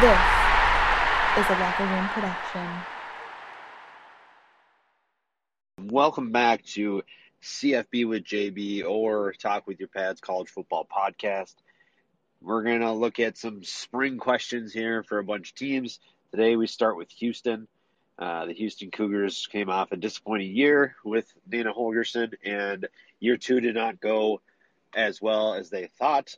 This is a Locker Room production. Welcome back to CFB with JB, or Talk With Your Pads College Football Podcast. We're going to look at some spring questions here for a bunch of teams. Today we start with Houston. The Houston Cougars came off a disappointing year with Dana Holgorsen, and year two did not go as well as they thought.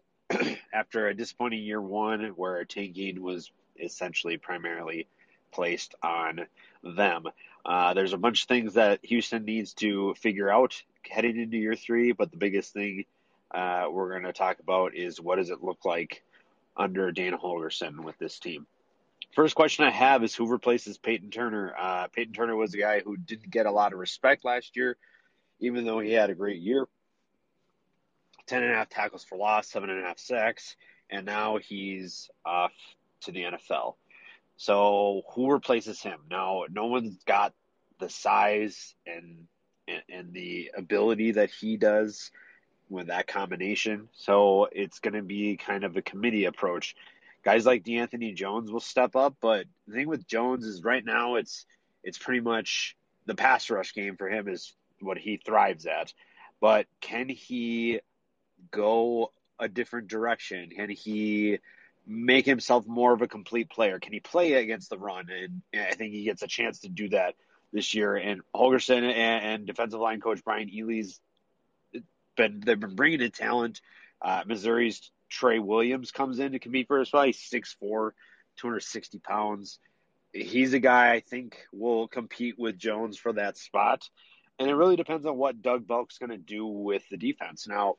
After a disappointing year one where tanking was essentially primarily placed on them. There's a bunch of things that Houston needs to figure out heading into year three, but the biggest thing we're going to talk about is what does it look like under Dana Holgorsen with this team. First question I have is who replaces Peyton Turner? Peyton Turner was a guy who didn't get a lot of respect last year, even though he had a great year. 10.5 tackles for loss, 7.5 sacks, and now he's off to the NFL. So who replaces him? Now, no one's got the size and the ability that he does with that combination. So it's going to be kind of a committee approach. Guys like DeAnthony Jones will step up, but the thing with Jones is right now it's pretty much the pass rush game for him is what he thrives at. But can he go a different direction? Can he make himself more of a complete player? Can he play against the run? And I think he gets a chance to do that this year. And Holgorsen and defensive line coach Brian Ely's they've been bringing in talent. Missouri's Trey Williams comes in to compete for his spot. He's 6'4", 260 pounds. He's a guy I think will compete with Jones for that spot. And it really depends on what Doug Belk's going to do with the defense. Now,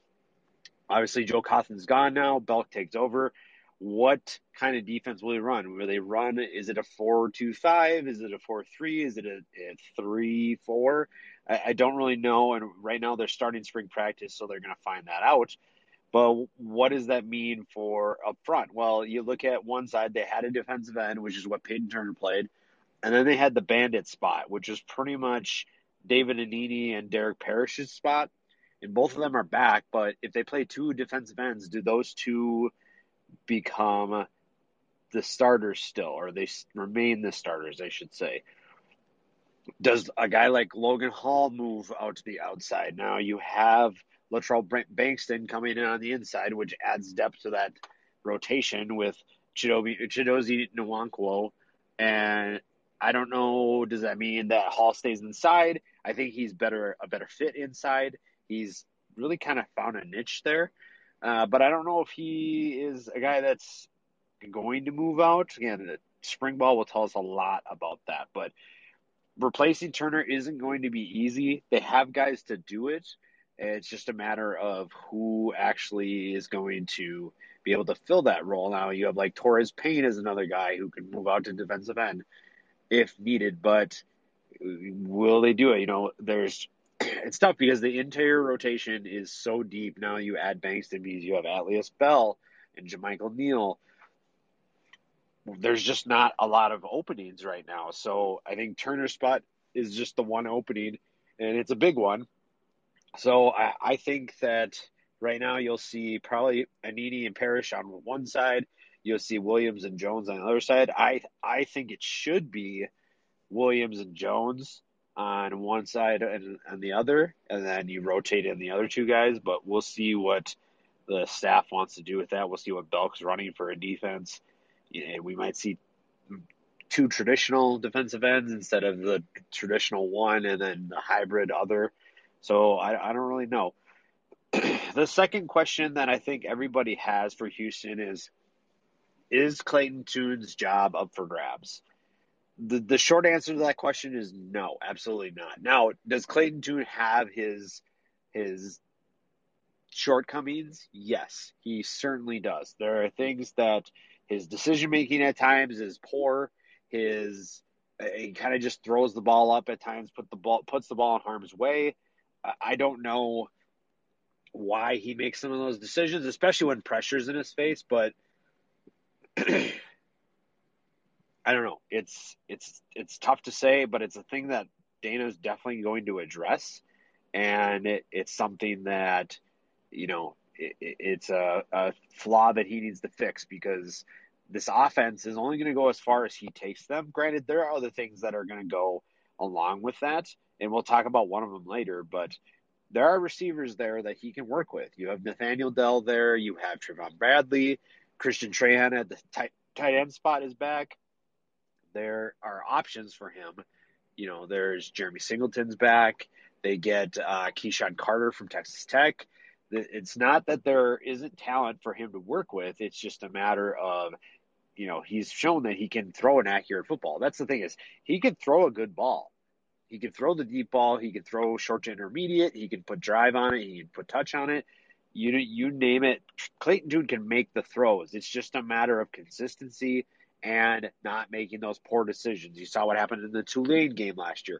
obviously, Joe Cotton's gone now. Belk takes over. What kind of defense will he run? Will they run? Is it a 4-2-5? Is it a 4-3? Is it a 3-4? I don't really know. And right now they're starting spring practice, so they're going to find that out. But what does that mean for up front? Well, you look at one side, they had a defensive end, which is what Peyton Turner played. And then they had the bandit spot, which is pretty much David Anini and Derek Parrish's spot. And both of them are back, but if they play two defensive ends, do those two become the starters still, or they remain the starters, I should say? Does a guy like Logan Hall move out to the outside? Now you have Latrell Bankston coming in on the inside, which adds depth to that rotation with Chidozi Nwankwo. And I don't know, does that mean that Hall stays inside? I think he's a better fit inside. He's really kind of found a niche there. But I don't know if he is a guy that's going to move out. Again, the spring ball will tell us a lot about that. But replacing Turner isn't going to be easy. They have guys to do it. It's just a matter of who actually is going to be able to fill that role. Now you have like Torres Payne is another guy who can move out to defensive end if needed. But will they do it? You know, it's tough because the interior rotation is so deep. Now you add Bankston because you have Atlius Bell and Jermichael Neal. There's just not a lot of openings right now. So I think Turner's spot is just the one opening, and it's a big one. So I think that right now you'll see probably Anini and Parrish on one side. You'll see Williams and Jones on the other side. I think it should be Williams and Jones on one side and on the other, and then you rotate in the other two guys, but we'll see what the staff wants to do with that. We'll see what Belk's running for a defense. You know, we might see two traditional defensive ends instead of the traditional one and then the hybrid other. So I don't really know. The second question that I think everybody has for Houston is Clayton Tune's job up for grabs? The short answer to that question is no, absolutely not. Now, does Clayton Tune have his shortcomings? Yes, he certainly does. There are things that his decision-making at times is poor. He kind of just throws the ball up at times, puts the ball in harm's way. I don't know why he makes some of those decisions, especially when pressure's in his face, but I don't know. It's tough to say, but it's a thing that Dana's definitely going to address, and it's something that, you know, it's a flaw that he needs to fix because this offense is only going to go as far as he takes them. Granted, there are other things that are going to go along with that, and we'll talk about one of them later, but there are receivers there that he can work with. You have Nathaniel Dell there. You have Trevon Bradley. Christian Trahan at the tight end spot is back. There are options for him. You know, there's Jeremy Singleton's back. They get Keyshawn Carter from Texas Tech. It's not that there isn't talent for him to work with. It's just a matter of, you know, he's shown that he can throw an accurate football. That's the thing, is he can throw a good ball. He can throw the deep ball. He can throw short to intermediate. He can put drive on it. He can put touch on it. You name it. Clayton Tune can make the throws. It's just a matter of consistency and not making those poor decisions. You saw what happened in the Tulane game last year.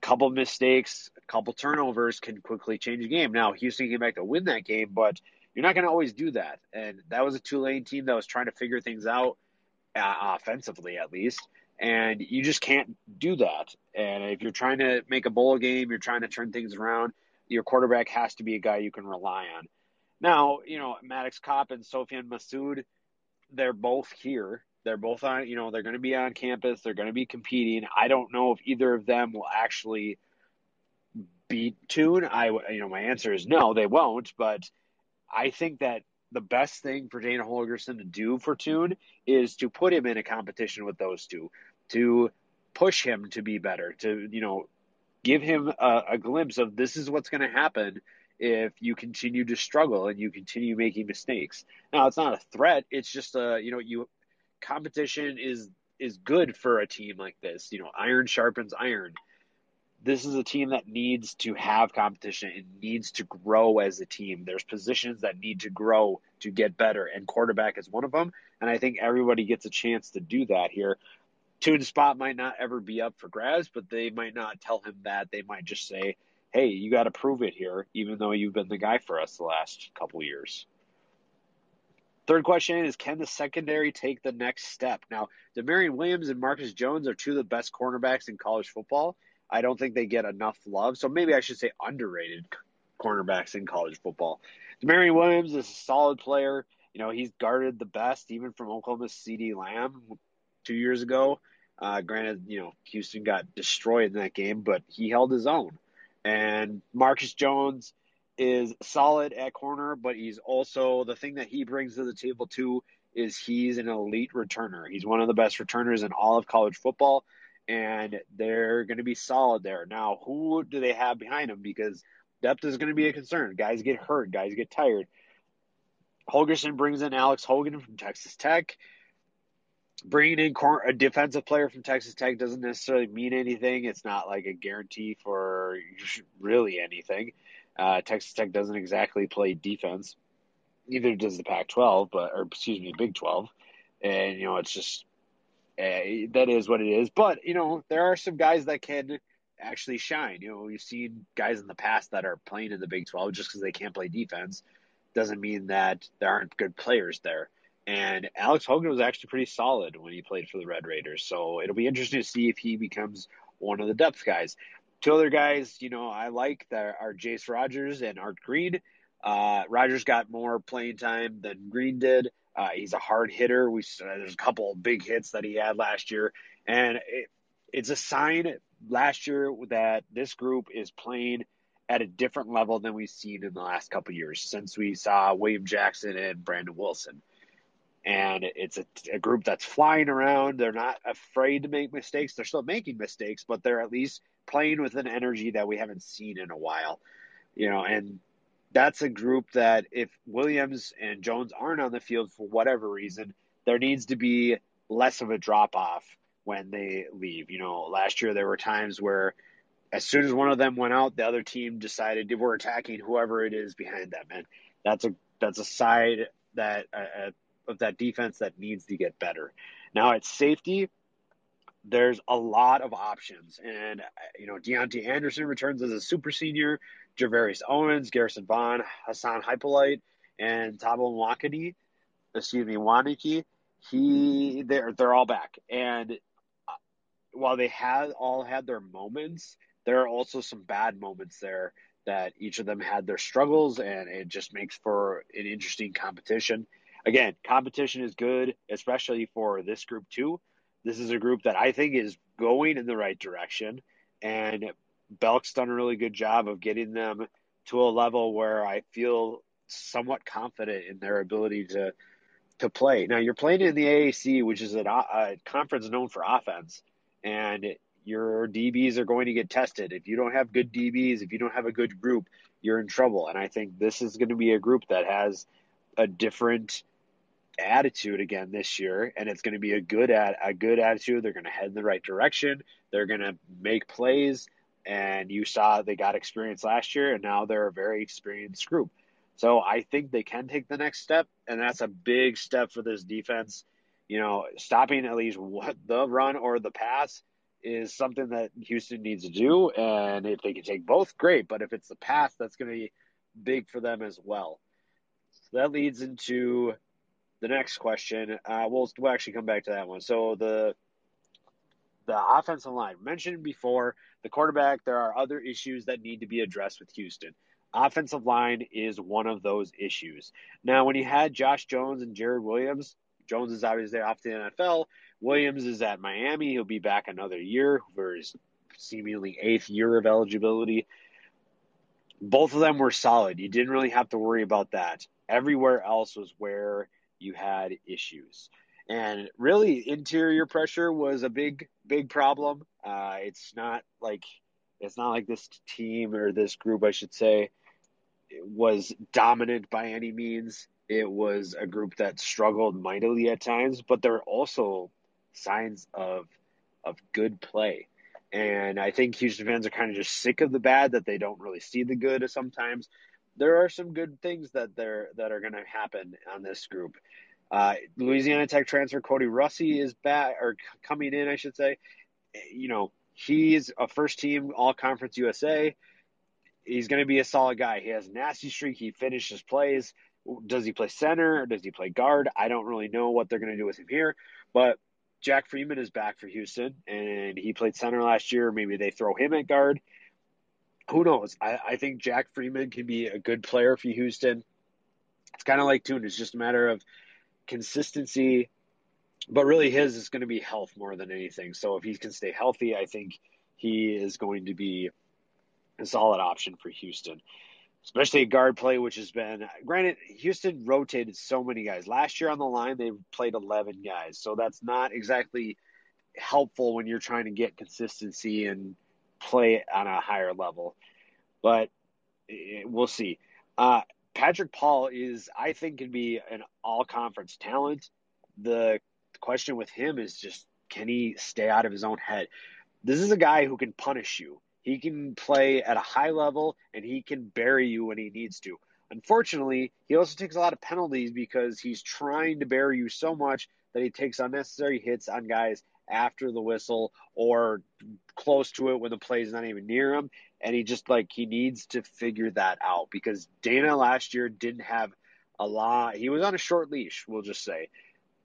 Couple mistakes, a couple turnovers can quickly change the game. Now, Houston came back to win that game, but you're not going to always do that. And that was a Tulane team that was trying to figure things out, offensively at least. And you just can't do that. And if you're trying to make a bowl game, you're trying to turn things around, your quarterback has to be a guy you can rely on. Now, you know, Maddox Kopp and Sofian Massoud, they're both here. They're both on, you know, they're going to be on campus. They're going to be competing. I don't know if either of them will actually beat Tune. My answer is no, they won't. But I think that the best thing for Dana Holgorsen to do for Tune is to put him in a competition with those two, to push him to be better, to, you know, give him a glimpse of this is what's going to happen if you continue to struggle and you continue making mistakes. Now, it's not a threat. It's just competition is good for a team like this. You know, iron sharpens iron. This is a team that needs to have competition. It needs to grow as a team. There's positions that need to grow to get better, and quarterback is one of them. And I think everybody gets a chance to do that here. Tune spot might not ever be up for grabs, but they might not tell him that. They might just say, hey, you got to prove it here, even though you've been the guy for us the last couple years. Third question is, can the secondary take the next step? Now, Damarion Williams and Marcus Jones are two of the best cornerbacks in college football. I don't think they get enough love, so maybe I should say underrated cornerbacks in college football. Damarion Williams is a solid player. You know, he's guarded the best, even from Oklahoma's CD Lamb 2 years ago. Granted, you know, Houston got destroyed in that game, but he held his own. And Marcus Jones is solid at corner, but he's also, the thing that he brings to the table too is he's an elite returner. He's one of the best returners in all of college football, and they're going to be solid there. Now, who do they have behind him? Because depth is going to be a concern. Guys get hurt. Guys get tired. Holgorsen brings in Alex Hogan from Texas Tech. Bringing in a defensive player from Texas Tech doesn't necessarily mean anything. It's not like a guarantee for really anything. Texas Tech doesn't exactly play defense. Neither does the Pac-12, Big 12. And, you know, it's just, that is what it is. But, you know, there are some guys that can actually shine. You know, we've seen guys in the past that are playing in the Big 12 just because they can't play defense. Doesn't mean that there aren't good players there. And Alex Hogan was actually pretty solid when he played for the Red Raiders. So it'll be interesting to see if he becomes one of the depth guys. Two other guys, you know, I like that are Jace Rogers and Art Green. Rogers got more playing time than Green did. He's a hard hitter. There's a couple of big hits that he had last year. And it's a sign last year that this group is playing at a different level than we've seen in the last couple of years since we saw William Jackson and Brandon Wilson. And it's a group that's flying around. They're not afraid to make mistakes. They're still making mistakes, but they're at least playing with an energy that we haven't seen in a while. You know, and that's a group that if Williams and Jones aren't on the field for whatever reason, there needs to be less of a drop-off when they leave. You know, last year there were times where as soon as one of them went out, the other team decided we're attacking whoever it is behind them. And that's a side that of that defense that needs to get better. Now at safety, there's a lot of options. And, you know, Deontay Anderson returns as a super senior, Javarius Owens, Garrison Vaughn, Hassan Hypolite, and Tabo Mwakadi, Waniki. They're all back. And while they all had their moments, there are also some bad moments there that each of them had their struggles, and it just makes for an interesting competition. again, competition is good, especially for this group too. This is a group that I think is going in the right direction, and Belk's done a really good job of getting them to a level where I feel somewhat confident in their ability to play. Now, you're playing in the AAC, which is a conference known for offense, and your DBs are going to get tested. If you don't have good DBs, if you don't have a good group, you're in trouble. And I think this is going to be a group that has a different attitude again this year, and it's going to be a good attitude. They're going to head in the right direction. They're going to make plays, and you saw they got experience last year, and now they're a very experienced group. So I think they can take the next step, and that's a big step for this defense. You know, stopping at least the run or the pass is something that Houston needs to do, and if they can take both, great. But if it's the pass, that's going to be big for them as well. So that leads into the next question. We'll actually come back to that one. So the offensive line mentioned before, the quarterback, there are other issues that need to be addressed with Houston. Offensive line is one of those issues. Now, when you had Josh Jones and Jared Williams, Jones is obviously off to the NFL. Williams is at Miami. He'll be back another year for his seemingly 8th year of eligibility. Both of them were solid. You didn't really have to worry about that. Everywhere else was where you had issues. And really, interior pressure was a big, big problem. It's not like this team or this group, I should say, was dominant by any means. It was a group that struggled mightily at times, but there are also signs of good play. And I think Houston fans are kind of just sick of the bad, that they don't really see the good sometimes. There are some good things that are going to happen on this group. Louisiana Tech transfer Cody Russi is back, or coming in, I should say. You know, he's a first-team All-Conference USA. He's going to be a solid guy. He has a nasty streak. He finishes plays. Does he play center or does he play guard? I don't really know what they're going to do with him here. But Jack Freeman is back for Houston, and he played center last year. Maybe they throw him at guard. Who knows? I think Jack Freeman can be a good player for Houston. It's kind of like Tune. It's just a matter of consistency. But really, his is going to be health more than anything. So if he can stay healthy, I think he is going to be a solid option for Houston, especially guard play, which has been – granted, Houston rotated so many guys. Last year on the line, they played 11 guys. So that's not exactly helpful when you're trying to get consistency and play on a higher level. But we'll see. Patrick Paul is, I think, can be an all-conference talent. The question with him is just, can he stay out of his own head? This is a guy who can punish you. He can play at a high level, and he can bury you when he needs to. Unfortunately, he also takes a lot of penalties because he's trying to bury you so much that he takes unnecessary hits on guys after the whistle or close to it when the play is not even near him. And he just, like, he needs to figure that out, because Dana last year didn't have a lot. He was on a short leash, we'll just say.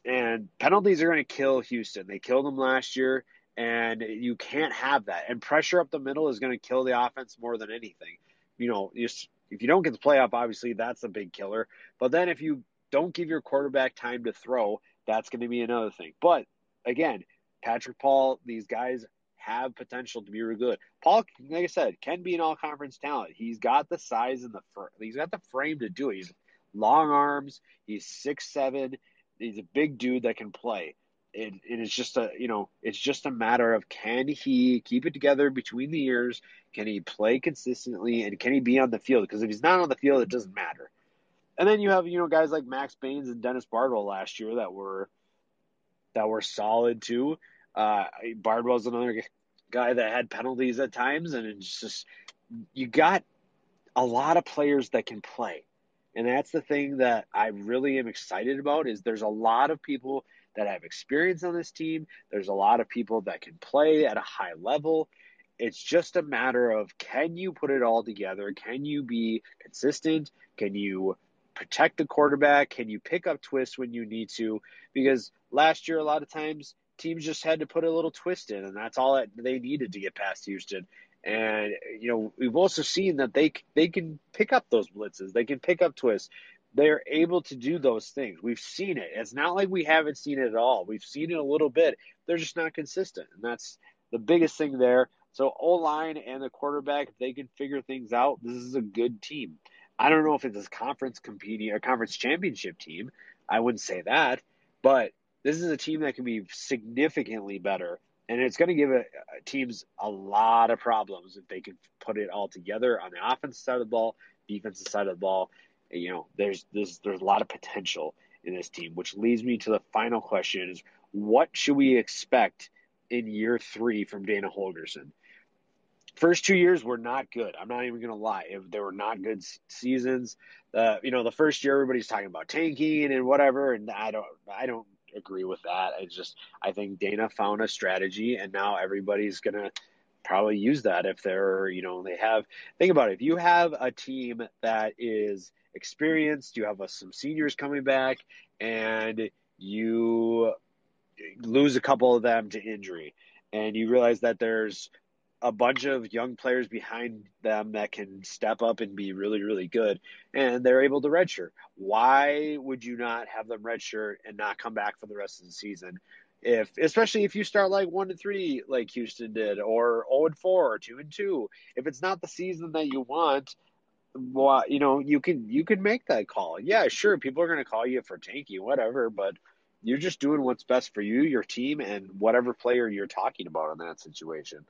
And penalties are going to kill Houston. They killed them last year, and you can't have that. And pressure up the middle is going to kill the offense more than anything. You know, if you don't get the play up, obviously that's a big killer. But then if you don't give your quarterback time to throw, that's going to be another thing. But, again, Patrick Paul, these guys have potential to be really good. Paul, like I said, can be an all-conference talent. He's got the size and he's got the frame to do it. He's long arms. He's 6'7". He's a big dude that can play. It's just a matter of, can he keep it together between the years? Can he play consistently, and can he be on the field? Because if he's not on the field, it doesn't matter. And then you have, you know, guys like Max Baines and Dennis Bardwell last year that were solid too. Bardwell's another guy that had penalties at times, and it's just, you got a lot of players that can play. And that's the thing that I really am excited about, is there's a lot of people that have experience on this team. There's a lot of people that can play at a high level. It's just a matter of, can you put it all together? Can you be consistent? Can you protect the quarterback? Can you pick up twists when you need to? Because last year, a lot of times, teams just had to put a little twist in, and that's all that they needed to get past Houston. And, you know, we've also seen that they can pick up those blitzes. They can pick up twists. They're able to do those things. We've seen it. It's not like we haven't seen it at all. We've seen it a little bit. They're just not consistent, and that's the biggest thing there. So O-line and the quarterback, if they can figure things out, this is a good team. I don't know if it's a conference competing or conference championship team. I wouldn't say that, but this is a team that can be significantly better, and it's going to give teams a lot of problems if they can put it all together on the offensive side of the ball, defensive side of the ball. You know, there's a lot of potential in this team, which leads me to the final question is, what should we expect in year three from Dana Holgorsen? First 2 years were not good. I'm not even going to lie. They were not good seasons. The first year everybody's talking about tanking and whatever, and I don't agree with that. I think Dana found a strategy, and now everybody's going to probably use that if they're, think about it. If you have a team that is experienced, you have some seniors coming back, and you lose a couple of them to injury, and you realize that there's a bunch of young players behind them that can step up and be really, really good, and they're able to redshirt. Why would you not have them redshirt and not come back for the rest of the season? Especially if you start 1-3, like Houston did, or 0-4, or 2-2, if it's not the season that you want, well, you can make that call. Yeah, sure, people are going to call you for tanky, whatever, but you're just doing what's best for you, your team, and whatever player you're talking about in that situation.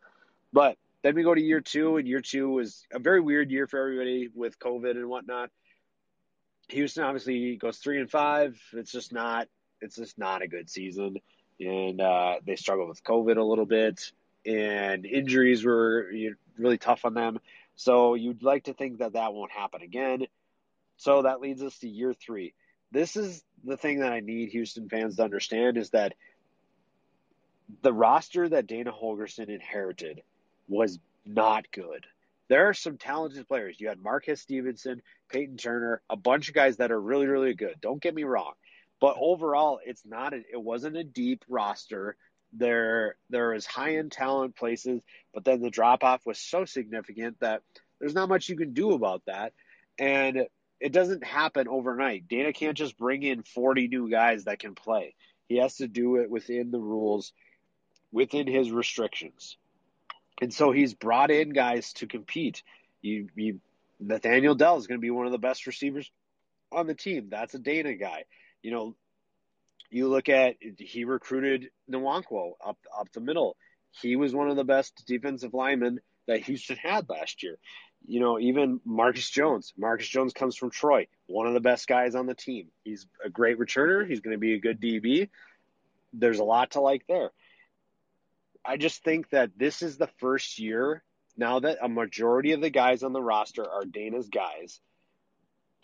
But then we go to year two, and year two was a very weird year for everybody with COVID and whatnot. Houston obviously goes 3-5. It's just not a good season. And they struggled with COVID a little bit, and injuries were really tough on them. So you'd like to think that won't happen again. So that leads us to year three. This is the thing that I need Houston fans to understand, is that the roster that Dana Holgorsen inherited was not good. There are some talented players. You had Marcus Stevenson, Peyton Turner, a bunch of guys that are really, really good. Don't get me wrong. But overall, it wasn't a deep roster. There was high-end talent places, but then the drop-off was so significant that there's not much you can do about that. And it doesn't happen overnight. Dana can't just bring in 40 new guys that can play. He has to do it within the rules, within his restrictions. And so he's brought in guys to compete. Nathaniel Dell is going to be one of the best receivers on the team. That's a Dana guy. You look at, he recruited Nwankwo up the middle. He was one of the best defensive linemen that Houston had last year. Even Marcus Jones. Marcus Jones comes from Troy, one of the best guys on the team. He's a great returner. He's going to be a good DB. There's a lot to like there. I just think that this is the first year, now that a majority of the guys on the roster are Dana's guys,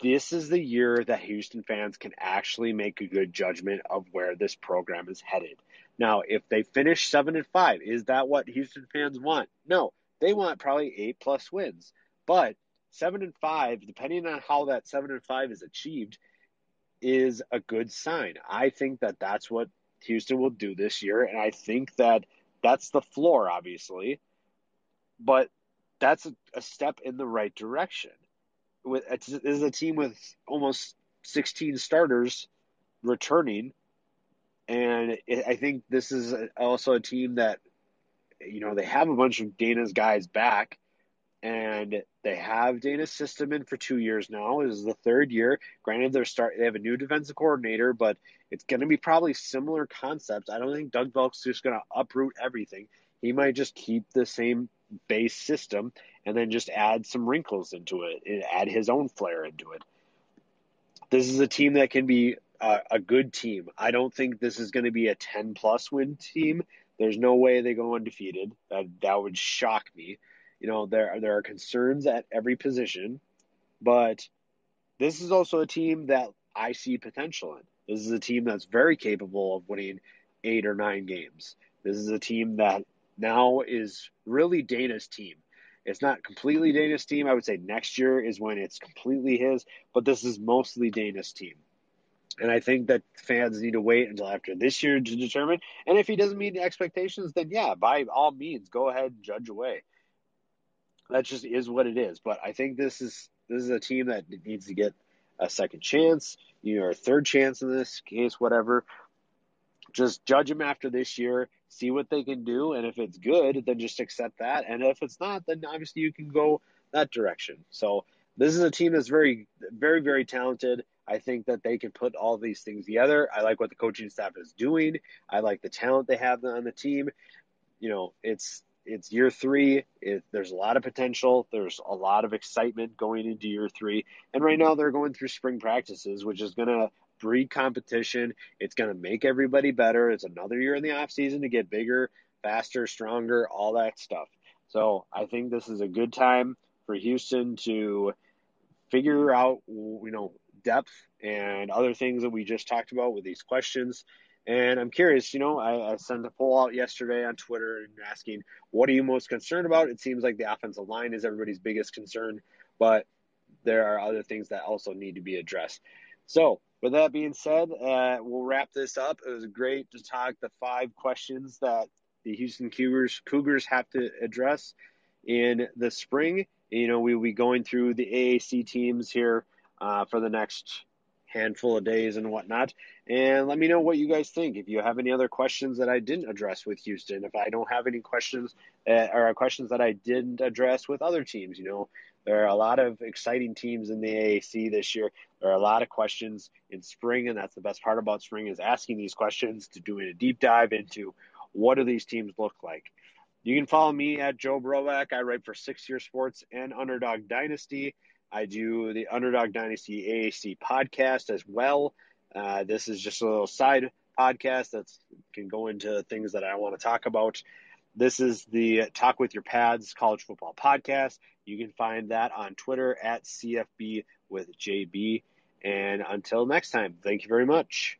this is the year that Houston fans can actually make a good judgment of where this program is headed. Now, if they finish 7-5, is that what Houston fans want? No, they want probably 8+ wins. But 7-5, depending on how that 7-5 is achieved, is a good sign. I think that that's what Houston will do this year, and I think that that's the floor, obviously. But that's a step in the right direction. This is a team with almost 16 starters returning, and I think this is also a team that, they have a bunch of Dana's guys back, and they have Dana's system in for 2 years now. This is the third year. Granted, they have a new defensive coordinator, but it's going to be probably similar concepts. I don't think Doug Belk's just going to uproot everything. He might just keep the same base system and then just add some wrinkles into it and add his own flair into it. This is a team that can be a good team. I don't think this is going to be a 10+ win team. There's no way they go undefeated. That would shock me. There are concerns at every position, but this is also a team that I see potential in. This is a team that's very capable of winning 8 or 9 games. This is a team that now is really Dana's team. It's not completely Dana's team. I would say next year is when it's completely his, but this is mostly Dana's team. And I think that fans need to wait until after this year to determine. And if he doesn't meet expectations, then yeah, by all means, go ahead and judge away. That just is what it is. But I think this is a team that needs to get a second chance, your third chance in this case, whatever. Just judge them after this year, see what they can do, and if it's good, then just accept that. And if it's not, then obviously you can go that direction. So this is a team that's very, very, very talented. I think that they can put all these things together. I like what the coaching staff is doing. I like the talent they have on the team. You know, it's year three. There's a lot of potential. There's a lot of excitement going into year three. And right now they're going through spring practices, which is going to breed competition. It's going to make everybody better. It's another year in the offseason to get bigger, faster, stronger, all that stuff. So I think this is a good time for Houston to figure out, you know, depth and other things that we just talked about with these questions. And I'm curious, you know, I sent a poll out yesterday on Twitter and asking, what are you most concerned about? It seems like the offensive line is everybody's biggest concern, but there are other things that also need to be addressed. So with that being said, we'll wrap this up. It was great to talk the 5 questions that the Houston Cougars have to address in the spring. You know, we'll be going through the AAC teams here for the next handful of days and whatnot. And let me know what you guys think. If you have any other questions that I didn't address with Houston, if I don't have any questions or questions that I didn't address with other teams, you know, there are a lot of exciting teams in the AAC this year. There are a lot of questions in spring, and that's the best part about spring is asking these questions, to doing a deep dive into what do these teams look like. You can follow me at Joe Broback. I write for 6 Year Sports and Underdog Dynasty. I do the Underdog Dynasty AAC podcast as well. This is just a little side podcast that can go into things that I want to talk about. This is the Talk With Your Pads college football podcast. You can find that on Twitter at CFB with JB. And until next time, thank you very much.